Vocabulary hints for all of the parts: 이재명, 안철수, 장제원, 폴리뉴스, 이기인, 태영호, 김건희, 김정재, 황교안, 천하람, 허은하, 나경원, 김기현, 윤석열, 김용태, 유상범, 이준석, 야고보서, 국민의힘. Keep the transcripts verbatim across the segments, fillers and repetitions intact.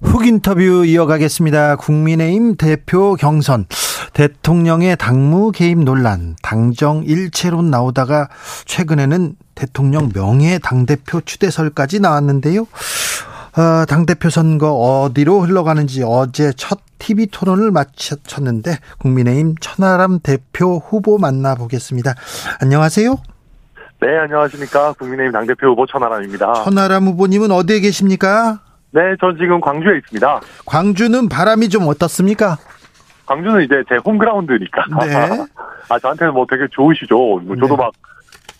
훅 인터뷰 이어가겠습니다. 국민의힘 대표 경선, 대통령의 당무 개입 논란, 당정 일체론 나오다가 최근에는 대통령 명예 당대표 추대설까지 나왔는데요. 어, 당대표 선거 어디로 흘러가는지 어제 첫 티비 토론을 마쳤는데 국민의힘 천하람 대표 후보 만나보겠습니다. 안녕하세요. 네, 안녕하십니까. 국민의힘 당대표 후보 천하람입니다. 천하람 후보님은 어디에 계십니까? 네, 전 지금 광주에 있습니다. 광주는 바람이 좀 어떻습니까? 광주는 이제 제 홈그라운드니까. 네. 아, 저한테는 뭐 되게 좋으시죠. 저도 네. 막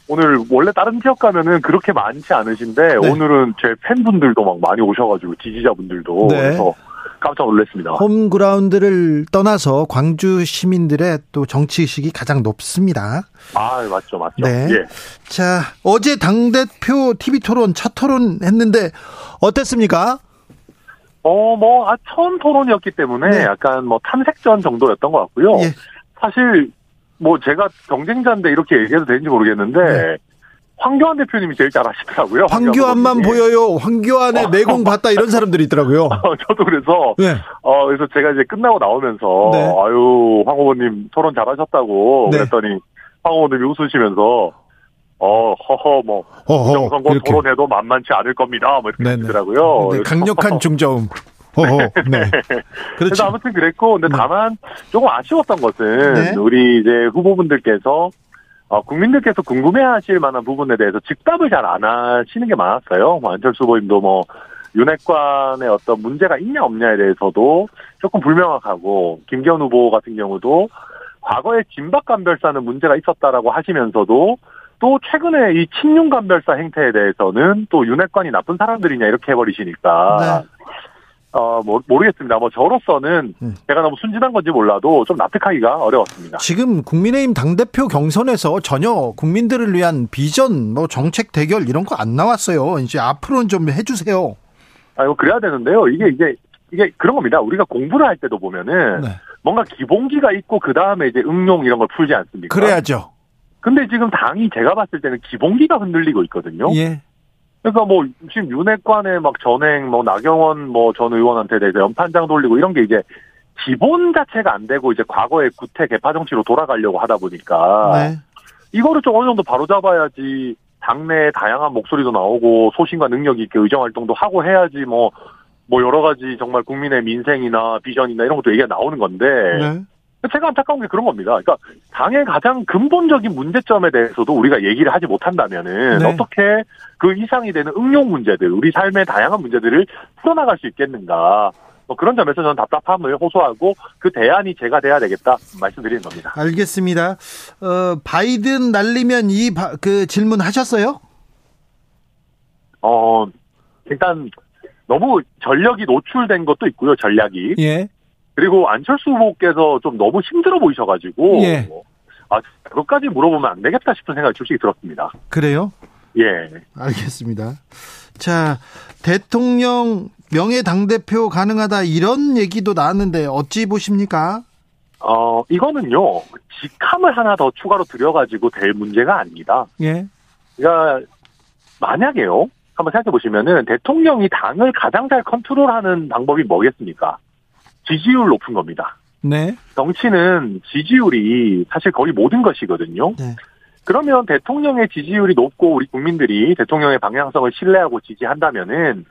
오늘 원래 다른 지역 가면은 그렇게 많지 않으신데 네. 오늘은 제 팬분들도 막 많이 오셔가지고 지지자분들도. 네. 그래서 깜짝 놀랐습니다. 홈그라운드를 떠나서 광주 시민들의 또 정치의식이 가장 높습니다. 아, 맞죠, 맞죠. 네. 예. 자, 어제 당대표 티비 토론, 첫 토론 했는데 어땠습니까? 어, 뭐, 아, 처음 토론이었기 때문에 네. 약간 뭐 탐색전 정도였던 것 같고요. 예. 사실 뭐 제가 경쟁자인데 이렇게 얘기해도 되는지 모르겠는데 네. 황교안 대표님이 제일 잘하시더라고요. 황교안만 보여요. 황교안의 내공 봤다 이런 사람들이 있더라고요. 저도 그래서 네. 어 그래서 제가 이제 끝나고 나오면서 네. 아유, 황 후보님 토론 잘하셨다고 네. 그랬더니 황 후보님이 웃으시면서 어 허허 뭐 정선거 토론해도 만만치 않을 겁니다. 뭐 이렇게 하시더라고요. 네, 강력한 중저음. 네. 네. 그래서 아무튼 그랬고 근데 네. 다만 조금 아쉬웠던 것은 네. 우리 이제 후보분들께서 어, 국민들께서 궁금해하실 만한 부분에 대해서 즉답을 잘 안 하시는 게 많았어요. 뭐 안철수 후보님도 뭐 윤핵관의 어떤 문제가 있냐 없냐에 대해서도 조금 불명확하고 김기현 후보 같은 경우도 과거에 진박감별사는 문제가 있었다라고 하시면서도 또 최근에 이 친윤감별사 행태에 대해서는 또 윤핵관이 나쁜 사람들이냐 이렇게 해버리시니까 네. 어, 뭐, 모르겠습니다. 뭐, 저로서는 음. 제가 너무 순진한 건지 몰라도 좀 납득하기가 어려웠습니다. 지금 국민의힘 당대표 경선에서 전혀 국민들을 위한 비전, 뭐, 정책 대결 이런 거 안 나왔어요. 이제 앞으로는 좀 해주세요. 아, 이거 그래야 되는데요. 이게, 이게, 이게 그런 겁니다. 우리가 공부를 할 때도 보면은 네. 뭔가 기본기가 있고 그 다음에 이제 응용 이런 걸 풀지 않습니까? 그래야죠. 근데 지금 당이 제가 봤을 때는 기본기가 흔들리고 있거든요. 예. 그러니까 뭐 지금 윤핵관의 막 전행 뭐 나경원 뭐 전 의원한테 대해서 연판장 돌리고 이런 게 이제 기본 자체가 안 되고 이제 과거의 구태 개파 정치로 돌아가려고 하다 보니까 네. 이거를 좀 어느 정도 바로잡아야지 당내에 다양한 목소리도 나오고 소신과 능력 있게 의정 활동도 하고 해야지 뭐 뭐 여러 가지 정말 국민의 민생이나 비전이나 이런 것도 얘기가 나오는 건데 네. 제가 안타까운 게 그런 겁니다. 그러니까 당의 가장 근본적인 문제점에 대해서도 우리가 얘기를 하지 못한다면은 네. 어떻게 그 이상이 되는 응용 문제들, 우리 삶의 다양한 문제들을 풀어나갈 수 있겠는가. 뭐 그런 점에서 저는 답답함을 호소하고 그 대안이 제가 돼야 되겠다 말씀드리는 겁니다. 알겠습니다. 어, 바이든 날리면 이 그 질문 하셨어요? 어, 일단 너무 전력이 노출된 것도 있고요. 전략이. 예. 그리고 안철수 후보께서 좀 너무 힘들어 보이셔가지고 예. 아, 그것까지 물어보면 안 되겠다 싶은 생각이 솔직히 들었습니다. 그래요? 예. 알겠습니다. 자, 대통령 명예 당대표 가능하다 이런 얘기도 나왔는데 어찌 보십니까? 어, 이거는요. 직함을 하나 더 추가로 들여가지고 될 문제가 아닙니다. 예. 그러니까 만약에요. 한번 생각해 보시면은 대통령이 당을 가장 잘 컨트롤하는 방법이 뭐겠습니까? 지지율 높은 겁니다. 네. 정치는 지지율이 사실 거의 모든 것이거든요. 네. 그러면 대통령의 지지율이 높고 우리 국민들이 대통령의 방향성을 신뢰하고 지지한다면은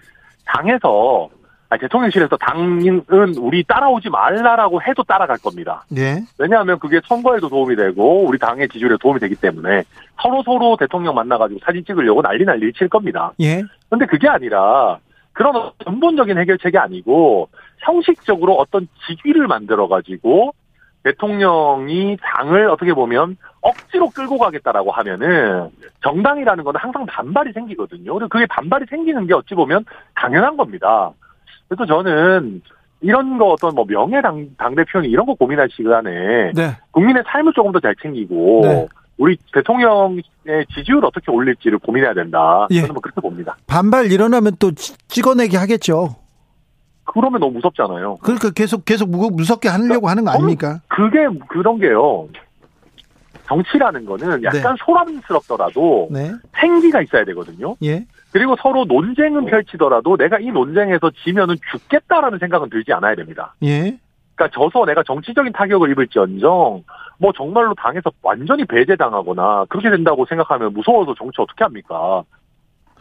당에서, 아니 대통령실에서 당은 우리 따라오지 말라라고 해도 따라갈 겁니다. 네. 왜냐하면 그게 선거에도 도움이 되고 우리 당의 지지율에 도움이 되기 때문에 서로 서로 대통령 만나가지고 사진 찍으려고 난리 난리 칠 겁니다. 예. 근데 그게 아니라 그런 근본적인 해결책이 아니고 형식적으로 어떤 직위를 만들어가지고 대통령이 당을 어떻게 보면 억지로 끌고 가겠다라고 하면은 정당이라는 건 항상 반발이 생기거든요. 그리고 그게 반발이 생기는 게 어찌 보면 당연한 겁니다. 그래서 저는 이런 거 어떤 뭐 명예 당, 당대표니 이런 거 고민할 시간에 네. 국민의 삶을 조금 더 잘 챙기고 네. 우리 대통령의 지지율 어떻게 올릴지를 고민해야 된다. 예. 저는 뭐 그렇게 봅니다. 반발 일어나면 또 찍어내기 하겠죠. 그러면 너무 무섭잖아요. 그러니까 계속 계속 무섭게 하려고 그러니까 하는 거 아닙니까? 그게 그런 게요. 정치라는 거는 약간 네. 소란스럽더라도 네. 생기가 있어야 되거든요. 예. 그리고 서로 논쟁은 펼치더라도 내가 이 논쟁에서 지면은 죽겠다라는 생각은 들지 않아야 됩니다. 예. 그러니까 져서 내가 정치적인 타격을 입을지언정 뭐 정말로 당에서 완전히 배제당하거나 그렇게 된다고 생각하면 무서워서 정치 어떻게 합니까?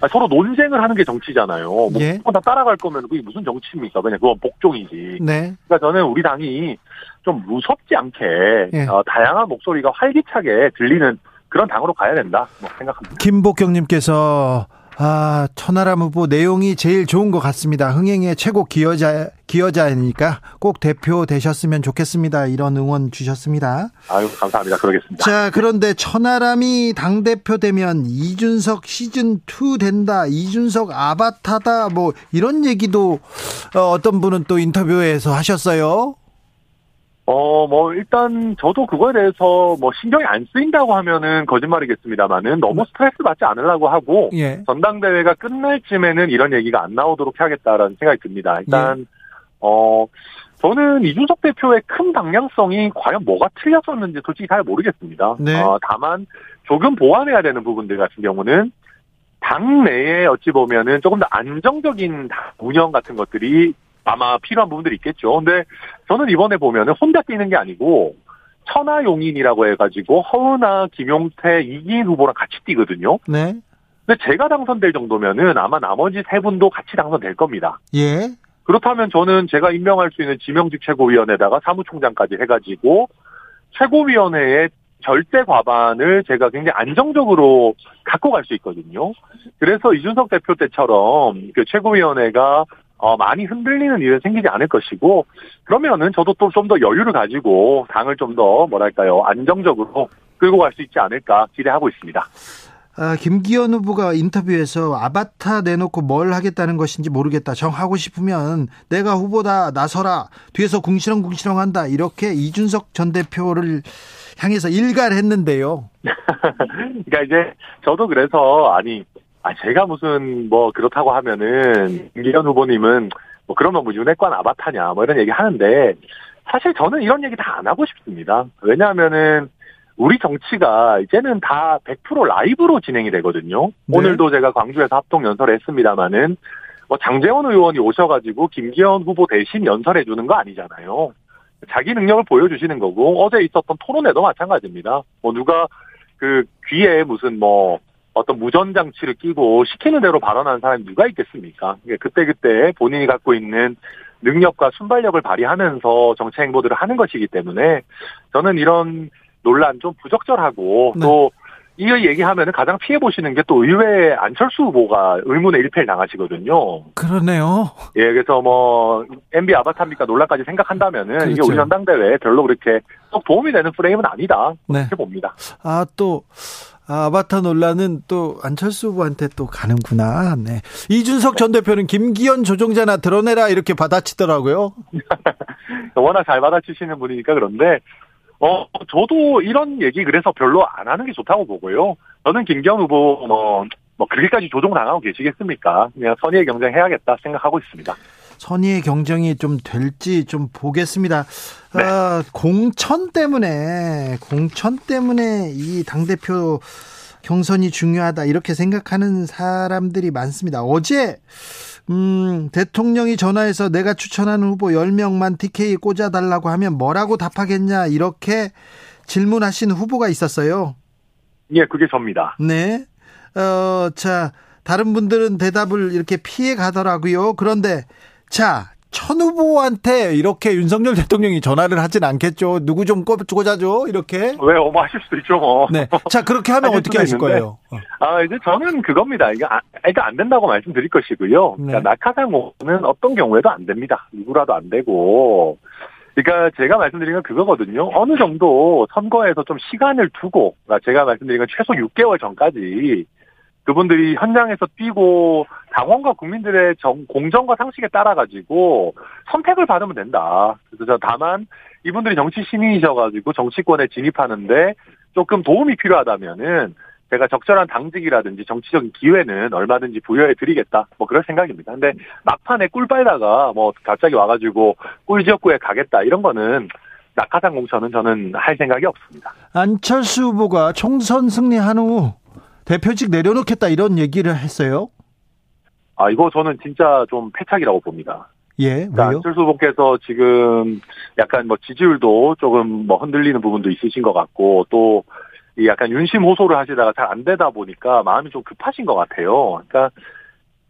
아니, 서로 논쟁을 하는 게 정치잖아요. 뭐 예. 다 따라갈 거면 그게 무슨 정치입니까? 그냥 그건 복종이지. 네. 그러니까 저는 우리 당이 좀 무섭지 않게 예. 어, 다양한 목소리가 활기차게 들리는 그런 당으로 가야 된다. 뭐 생각합니다. 김복경님께서 아, 천하람 후보 내용이 제일 좋은 것 같습니다. 흥행의 최고 기여자, 기여자이니까 꼭 대표 되셨으면 좋겠습니다. 이런 응원 주셨습니다. 아유, 감사합니다. 그러겠습니다. 자, 그런데 천하람이 당대표 되면 이준석 시즌투 된다, 이준석 아바타다, 뭐, 이런 얘기도 어떤 분은 또 인터뷰에서 하셨어요. 어, 뭐, 일단, 저도 그거에 대해서, 뭐, 신경이 안 쓰인다고 하면은, 거짓말이겠습니다만은, 너무 스트레스 받지 않으려고 하고, 예. 전당대회가 끝날 쯤에는 이런 얘기가 안 나오도록 해야겠다라는 생각이 듭니다. 일단, 예. 어, 저는 이준석 대표의 큰 방향성이 과연 뭐가 틀렸었는지 솔직히 잘 모르겠습니다. 네. 어, 다만, 조금 보완해야 되는 부분들 같은 경우는, 당내에 어찌 보면은 조금 더 안정적인 운영 같은 것들이 아마 필요한 부분들이 있겠죠. 근데 저는 이번에 보면은 혼자 뛰는 게 아니고 천하용인이라고 해가지고 허은하, 김용태, 이기인 후보랑 같이 뛰거든요. 네. 근데 제가 당선될 정도면은 아마 나머지 세 분도 같이 당선될 겁니다. 예. 그렇다면 저는 제가 임명할 수 있는 지명직 최고위원회에다가 사무총장까지 해가지고 최고위원회의 절대 과반을 제가 굉장히 안정적으로 갖고 갈 수 있거든요. 그래서 이준석 대표 때처럼 그 최고위원회가 어, 많이 흔들리는 일은 생기지 않을 것이고, 그러면은 저도 또 좀 더 여유를 가지고 당을 좀 더, 뭐랄까요, 안정적으로 끌고 갈 수 있지 않을까 기대하고 있습니다. 아, 김기현 후보가 인터뷰에서 아바타 내놓고 뭘 하겠다는 것인지 모르겠다. 정하고 싶으면 내가 후보다 나서라. 뒤에서 궁시렁궁시렁 한다. 이렇게 이준석 전 대표를 향해서 일갈했는데요. 그러니까 이제 저도 그래서, 아니, 아, 제가 무슨, 뭐, 그렇다고 하면은, 김기현 후보님은, 뭐, 그러면 뭐, 윤핵관 아바타냐, 뭐, 이런 얘기 하는데, 사실 저는 이런 얘기 다 안 하고 싶습니다. 왜냐하면은, 우리 정치가 이제는 다 백 퍼센트 라이브로 진행이 되거든요. 네. 오늘도 제가 광주에서 합동연설을 했습니다만은, 뭐, 장제원 의원이 오셔가지고, 김기현 후보 대신 연설해주는 거 아니잖아요. 자기 능력을 보여주시는 거고, 어제 있었던 토론회도 마찬가지입니다. 뭐, 누가, 그, 귀에 무슨 뭐, 어떤 무전장치를 끼고 시키는 대로 발언하는 사람이 누가 있겠습니까? 그때그때 본인이 갖고 있는 능력과 순발력을 발휘하면서 정치 행보들을 하는 것이기 때문에 저는 이런 논란 좀 부적절하고 네. 또 이 얘기하면 가장 피해보시는 게 또 의외의 안철수 후보가 의문의 일패를 당하시거든요. 그러네요. 예, 그래서 뭐 엠비 아바타입니까 논란까지 생각한다면은 그렇죠. 이게 우리 전당대회에 별로 그렇게 꼭 도움이 되는 프레임은 아니다. 그렇게 네. 봅니다. 아, 또... 아, 아바타 논란은 또 안철수 후보한테 또 가는구나. 네. 이준석 전 대표는 김기현 조종자나 드러내라 이렇게 받아치더라고요. 워낙 잘 받아치시는 분이니까 그런데 어 저도 이런 얘기 그래서 별로 안 하는 게 좋다고 보고요. 저는 김기현 후보 뭐, 뭐 그렇게까지 조종당하고 계시겠습니까? 그냥 선의의 경쟁해야겠다 생각하고 있습니다. 선의의 경쟁이 좀 될지 좀 보겠습니다. 네. 아, 공천 때문에 공천 때문에 이 당대표 경선이 중요하다 이렇게 생각하는 사람들이 많습니다. 어제 음, 대통령이 전화해서 내가 추천하는 후보 열 명만 티케이 꽂아달라고 하면 뭐라고 답하겠냐 이렇게 질문하신 후보가 있었어요. 예, 그게 접니다. 네. 어, 자, 다른 분들은 대답을 이렇게 피해 가더라고요. 그런데 자, 천 후보한테 이렇게 윤석열 대통령이 전화를 하진 않겠죠. 누구 좀 꽂아줘 이렇게. 왜 어머 하실 수도 있죠. 뭐. 네. 자, 그렇게 하면 어떻게 하실 있는데. 거예요? 어. 아, 이제 저는 그겁니다. 이게 아, 일단 안 된다고 말씀드릴 것이고요. 네. 그러니까 낙하산호는 어떤 경우에도 안 됩니다. 누구라도 안 되고. 그러니까 제가 말씀드린 건 그거거든요. 어느 정도 선거에서 좀 시간을 두고, 그러니까 제가 말씀드린 건 최소 육 개월 전까지 그분들이 현장에서 뛰고 당원과 국민들의 정, 공정과 상식에 따라 가지고 선택을 받으면 된다. 그래서 다만 이분들이 정치 신인이셔가지고 정치권에 진입하는데 조금 도움이 필요하다면은 제가 적절한 당직이라든지 정치적인 기회는 얼마든지 부여해드리겠다. 뭐 그럴 생각입니다. 근데 막판에 꿀 빨다가 뭐 갑자기 와가지고 꿀 지역구에 가겠다 이런 거는 낙하산 공천은 저는 할 생각이 없습니다. 안철수 후보가 총선 승리한 후 대표직 내려놓겠다 이런 얘기를 했어요. 아 이거 저는 진짜 좀 패착이라고 봅니다. 예, 왜요? 그러니까 안철수 후보께서 지금 약간 뭐 지지율도 조금 뭐 흔들리는 부분도 있으신 것 같고 또 약간 윤심 호소를 하시다가 잘 안 되다 보니까 마음이 좀 급하신 것 같아요. 그러니까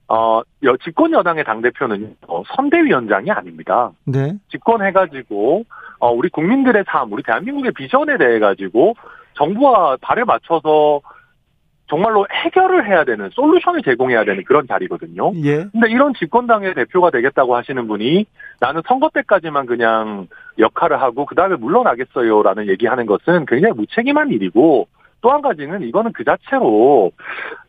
어 집권 여당의 당 대표는 선대위원장이 아닙니다. 네. 집권해가지고 어 우리 국민들의 삶, 우리 대한민국의 비전에 대해 가지고 정부와 발을 맞춰서 정말로 해결을 해야 되는 솔루션을 제공해야 되는 그런 자리거든요. 예. 근데 이런 집권당의 대표가 되겠다고 하시는 분이 나는 선거 때까지만 그냥 역할을 하고 그다음에 물러나겠어요라는 얘기하는 것은 굉장히 무책임한 일이고 또 한 가지는 이거는 그 자체로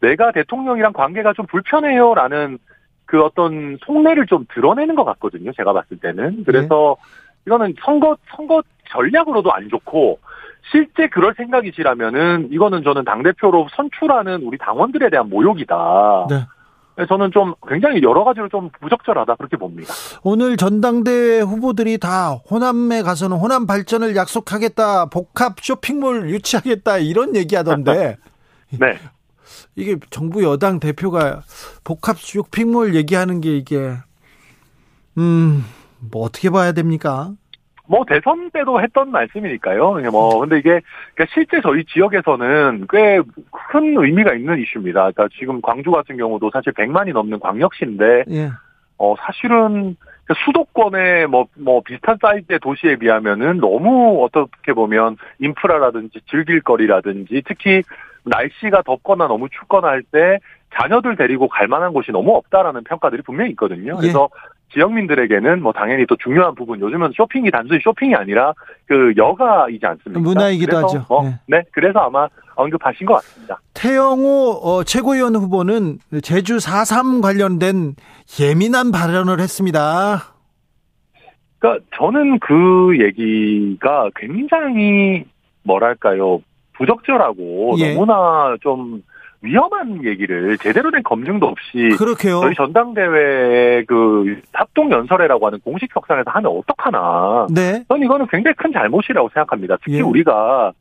내가 대통령이랑 관계가 좀 불편해요라는 그 어떤 속내를 좀 드러내는 것 같거든요. 제가 봤을 때는. 그래서 예. 이거는 선거 선거 전략으로도 안 좋고 실제 그럴 생각이시라면은 이거는 저는 당대표로 선출하는 우리 당원들에 대한 모욕이다. 네. 저는 좀 굉장히 여러 가지로 좀 부적절하다 그렇게 봅니다. 오늘 전당대회 후보들이 다 호남에 가서는 호남 발전을 약속하겠다, 복합 쇼핑몰 유치하겠다 이런 얘기하던데. 네. 이게 정부 여당 대표가 복합 쇼핑몰 얘기하는 게 이게 음, 뭐 어떻게 봐야 됩니까? 뭐 대선 때도 했던 말씀이니까요. 뭐 근데 이게 그러니까 실제 저희 지역에서는 꽤 큰 의미가 있는 이슈입니다. 그러니까 지금 광주 같은 경우도 사실 백만이 넘는 광역시인데, 예. 어 사실은 수도권의 뭐 뭐 비슷한 사이즈의 도시에 비하면은 너무 어떻게 보면 인프라라든지 즐길 거리라든지 특히 날씨가 덥거나 너무 춥거나 할 때 자녀들 데리고 갈 만한 곳이 너무 없다라는 평가들이 분명히 있거든요. 그래서 예. 지역민들에게는 뭐 당연히 또 중요한 부분 요즘은 쇼핑이 단순히 쇼핑이 아니라 그 여가이지 않습니까? 문화이기도 그래서, 하죠. 어, 네. 네, 그래서 아마 언급하신 것 같습니다. 태영호 어, 최고위원 후보는 제주 사 삼 관련된 예민한 발언을 했습니다. 그러니까 저는 그 얘기가 굉장히 뭐랄까요 부적절하고 예. 너무나 좀. 위험한 얘기를 제대로 된 검증도 없이 그렇게요. 저희 전당대회 그 합동연설회라고 하는 공식 협상에서 하면 어떡하나. 네. 저는 이거는 굉장히 큰 잘못이라고 생각합니다. 특히 예. 우리가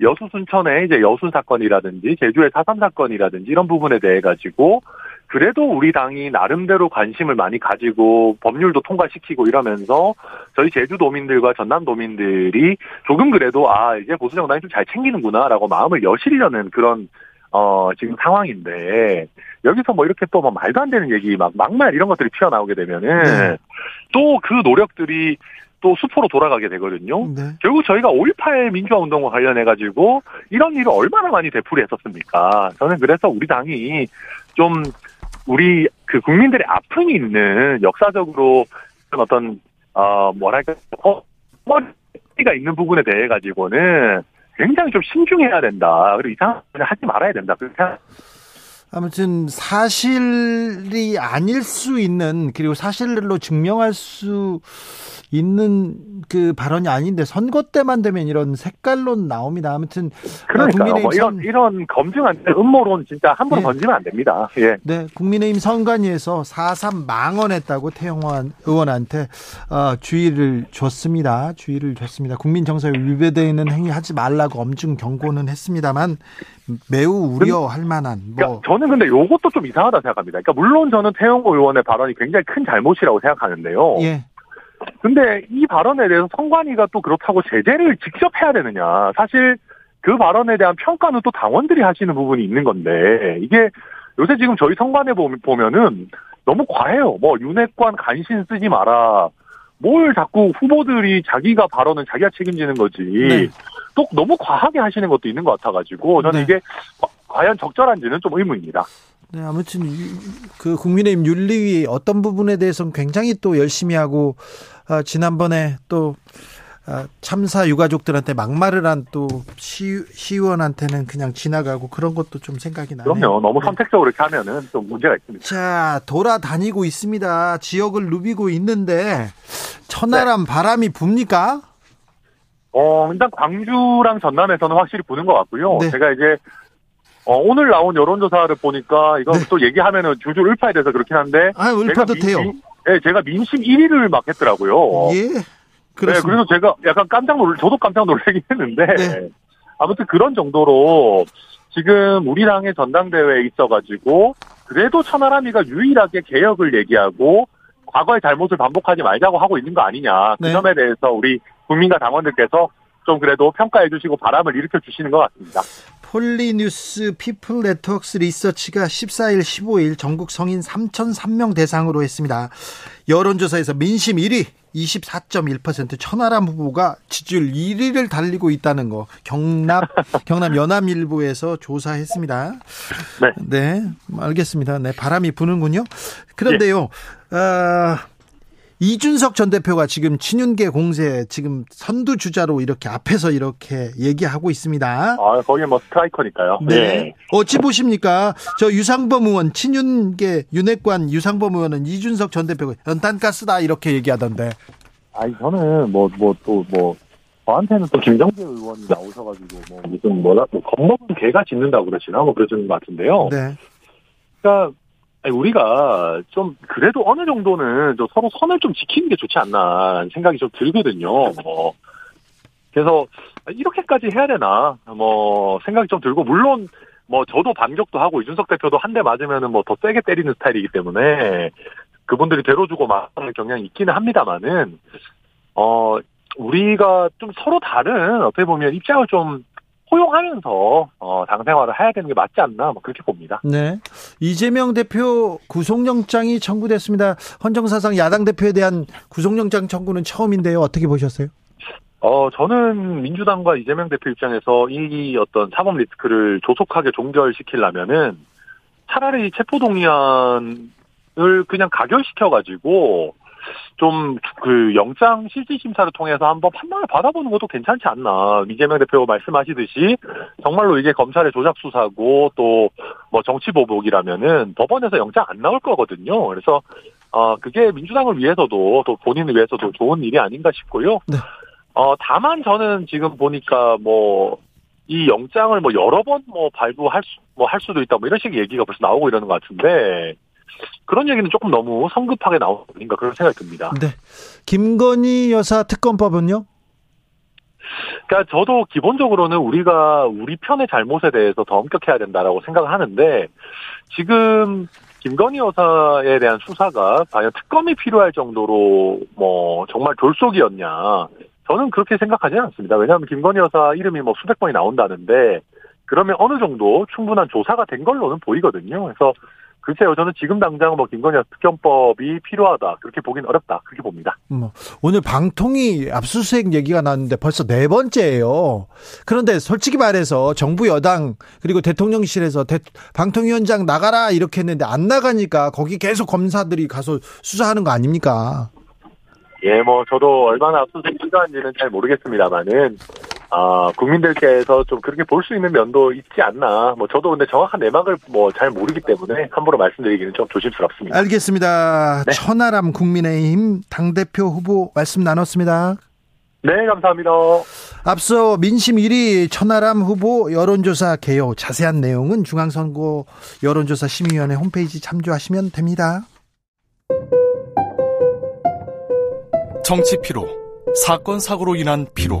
여수 순천의 이제 여수 사건이라든지 제주의 사 삼 사건이라든지 이런 부분에 대해 가지고 그래도 우리 당이 나름대로 관심을 많이 가지고 법률도 통과시키고 이러면서 저희 제주도민들과 전남도민들이 조금 그래도 아 이제 보수정당이 좀 잘 챙기는구나라고 마음을 여시려는 그런 어, 지금 상황인데, 여기서 뭐 이렇게 또 뭐 말도 안 되는 얘기, 막, 막말 이런 것들이 튀어나오게 되면은, 네. 또 그 노력들이 또 수포로 돌아가게 되거든요. 네. 결국 저희가 오일팔 민주화운동과 관련해가지고, 이런 일을 얼마나 많이 되풀이 했었습니까? 저는 그래서 우리 당이 좀, 우리 그 국민들의 아픔이 있는 역사적으로 어떤, 어, 뭐랄까, 어, 머리가 있는 부분에 대해가지고는, 굉장히 좀 신중해야 된다. 그리고 이상한 걸 하지 말아야 된다. 아무튼 사실이 아닐 수 있는 그리고 사실로 증명할 수 있는 그 발언이 아닌데 선거 때만 되면 이런 색깔론 나옵니다. 아무튼 그러니까요. 뭐 이런 이런 검증한 음모론 진짜 함부로 네. 던지면 안 됩니다. 예. 네, 국민의힘 선관위에서 사 삼 망언했다고 태영호 의원한테 어, 주의를 줬습니다. 주의를 줬습니다. 국민 정서에 위배되는 행위 하지 말라고 엄중 경고는 했습니다만 매우 우려할 만한 뭐. 그러니까 저는 근데 이것도 좀 이상하다 생각합니다. 그러니까 물론 저는 태영호 의원의 발언이 굉장히 큰 잘못이라고 생각하는데요. 예. 근데 이 발언에 대해서 선관위가 또 그렇다고 제재를 직접 해야 되느냐. 사실 그 발언에 대한 평가는 또 당원들이 하시는 부분이 있는 건데 이게 요새 지금 저희 선관위 보면은 너무 과해요. 뭐 윤핵관 간신 쓰지 마라. 뭘 자꾸 후보들이 자기가 발언은 자기가 책임지는 거지. 네. 또 너무 과하게 하시는 것도 있는 것 같아가지고 저는 네. 이게 과연 적절한지는 좀 의문입니다. 네, 아무튼 그 국민의힘 윤리위 어떤 부분에 대해서는 굉장히 또 열심히 하고 어, 지난번에 또 참사 유가족들한테 막말을 한 또 시의원한테는 그냥 지나가고 그런 것도 좀 생각이 나네요. 그럼요. 너무 선택적으로 이렇게 하면은 좀 문제가 있습니다. 자, 돌아다니고 있습니다. 지역을 누비고 있는데 천하람 네. 바람이 붑니까? 어, 일단 광주랑 전남에서는 확실히 부는 것 같고요. 네. 제가 이제 어, 오늘 나온 여론조사를 보니까 이건 네. 또 얘기하면은 줄줄 읊어야 돼서 그렇긴 한데. 아, 읊어도 돼요. 네, 제가 민심 일 위를 막 했더라고요. 예. 그렇습니다. 네, 그래서 제가 약간 깜짝 놀, 저도 깜짝 놀라긴 했는데. 네. 아무튼 그런 정도로 지금 우리랑의 전당대회에 있어가지고 그래도 천하람이가 유일하게 개혁을 얘기하고 과거의 잘못을 반복하지 말자고 하고 있는 거 아니냐. 그 네. 점에 대해서 우리 국민과 당원들께서 좀 그래도 평가해 주시고 바람을 일으켜 주시는 것 같습니다. 폴리뉴스 피플 네트워크스 리서치가 십사일, 십오일 전국 성인 삼천삼 명 대상으로 했습니다. 여론조사에서 민심 일 위 이십사 점 일 퍼센트 천하람 후보가 지지율 일 위를 달리고 있다는 거 경남 경남 연합일보에서 조사했습니다. 네, 네 알겠습니다. 네, 바람이 부는군요. 그런데요. 예. 어, 이준석 전 대표가 지금 친윤계 공세 지금 선두 주자로 이렇게 앞에서 이렇게 얘기하고 있습니다. 아, 거기 뭐 스트라이커니까요. 네. 네. 어찌 보십니까? 저 유상범 의원 친윤계 윤핵관 유상범 의원은 이준석 전 대표가 연탄가스다 이렇게 얘기하던데. 아니 저는 뭐 뭐 또 뭐 저한테는 또 김정재 의원이 나오셔가지고 뭐 무슨 뭐라 뭐 겁먹은 개가 짖는다고 그러시나 뭐 그러시는 것 같은데요. 네. 그러니까. 아니, 우리가 좀 그래도 어느 정도는 좀 서로 선을 좀 지키는 게 좋지 않나 생각이 좀 들거든요. 뭐 그래서 이렇게까지 해야 되나 뭐 생각이 좀 들고 물론 뭐 저도 반격도 하고 이준석 대표도 한 대 맞으면은 뭐 더 세게 때리는 스타일이기 때문에 그분들이 대로주고 말하는 경향이 있기는 합니다만은 어 우리가 좀 서로 다른 어떻게 보면 입장을 좀 포용하면서 어, 당생활을 해야 되는 게 맞지 않나 뭐 그렇게 봅니다. 네, 이재명 대표 구속영장이 청구됐습니다. 헌정사상 야당 대표에 대한 구속영장 청구는 처음인데요. 어떻게 보셨어요? 어, 저는 민주당과 이재명 대표 입장에서 이 어떤 사법 리스크를 조속하게 종결시키려면은 차라리 체포동의안을 그냥 가결시켜가지고 좀 그 영장 실질 심사를 통해서 한번 판단을 받아보는 것도 괜찮지 않나. 이재명 대표 말씀하시듯이 정말로 이게 검찰의 조작 수사고 또 뭐 정치 보복이라면은 법원에서 영장 안 나올 거거든요. 그래서 어 그게 민주당을 위해서도 또 본인을 위해서도 좋은 일이 아닌가 싶고요. 네. 어 다만 저는 지금 보니까 뭐 이 영장을 뭐 여러 번 뭐 발부할 수 뭐 할 수도 있다 뭐 이런 식의 얘기가 벌써 나오고 이러는 것 같은데. 그런 얘기는 조금 너무 성급하게 나오는 거 아닌가 그런 생각이 듭니다. 네, 김건희 여사 특검법은요? 그러니까 저도 기본적으로는 우리가 우리 편의 잘못에 대해서 더 엄격해야 된다라고 생각을 하는데 지금 김건희 여사에 대한 수사가 과연 특검이 필요할 정도로 뭐 정말 졸속이었냐 저는 그렇게 생각하지는 않습니다. 왜냐하면 김건희 여사 이름이 뭐 수백 번이 나온다는데 그러면 어느 정도 충분한 조사가 된 걸로는 보이거든요. 그래서 글쎄요, 저는 지금 당장 뭐 김건희 특검법이 필요하다 그렇게 보긴 어렵다 그렇게 봅니다. 음, 오늘 방통위 압수수색 얘기가 나왔는데 벌써 네 번째예요. 그런데 솔직히 말해서 정부 여당 그리고 대통령실에서 대, 방통위원장 나가라 이렇게 했는데 안 나가니까 거기 계속 검사들이 가서 수사하는 거 아닙니까? 예, 뭐 저도 얼마나 압수수색 필요한지는 잘 모르겠습니다만은. 아, 국민들께서 좀 그렇게 볼 수 있는 면도 있지 않나. 뭐, 저도 근데 정확한 내막을 뭐 잘 모르기 때문에 함부로 말씀드리기는 좀 조심스럽습니다. 알겠습니다. 네. 천하람 국민의힘 당대표 후보 말씀 나눴습니다. 네, 감사합니다. 앞서 민심 일 위 천하람 후보 여론조사 개요. 자세한 내용은 중앙선거 여론조사심의위원회 홈페이지 참조하시면 됩니다. 정치 피로, 사건 사고로 인한 피로.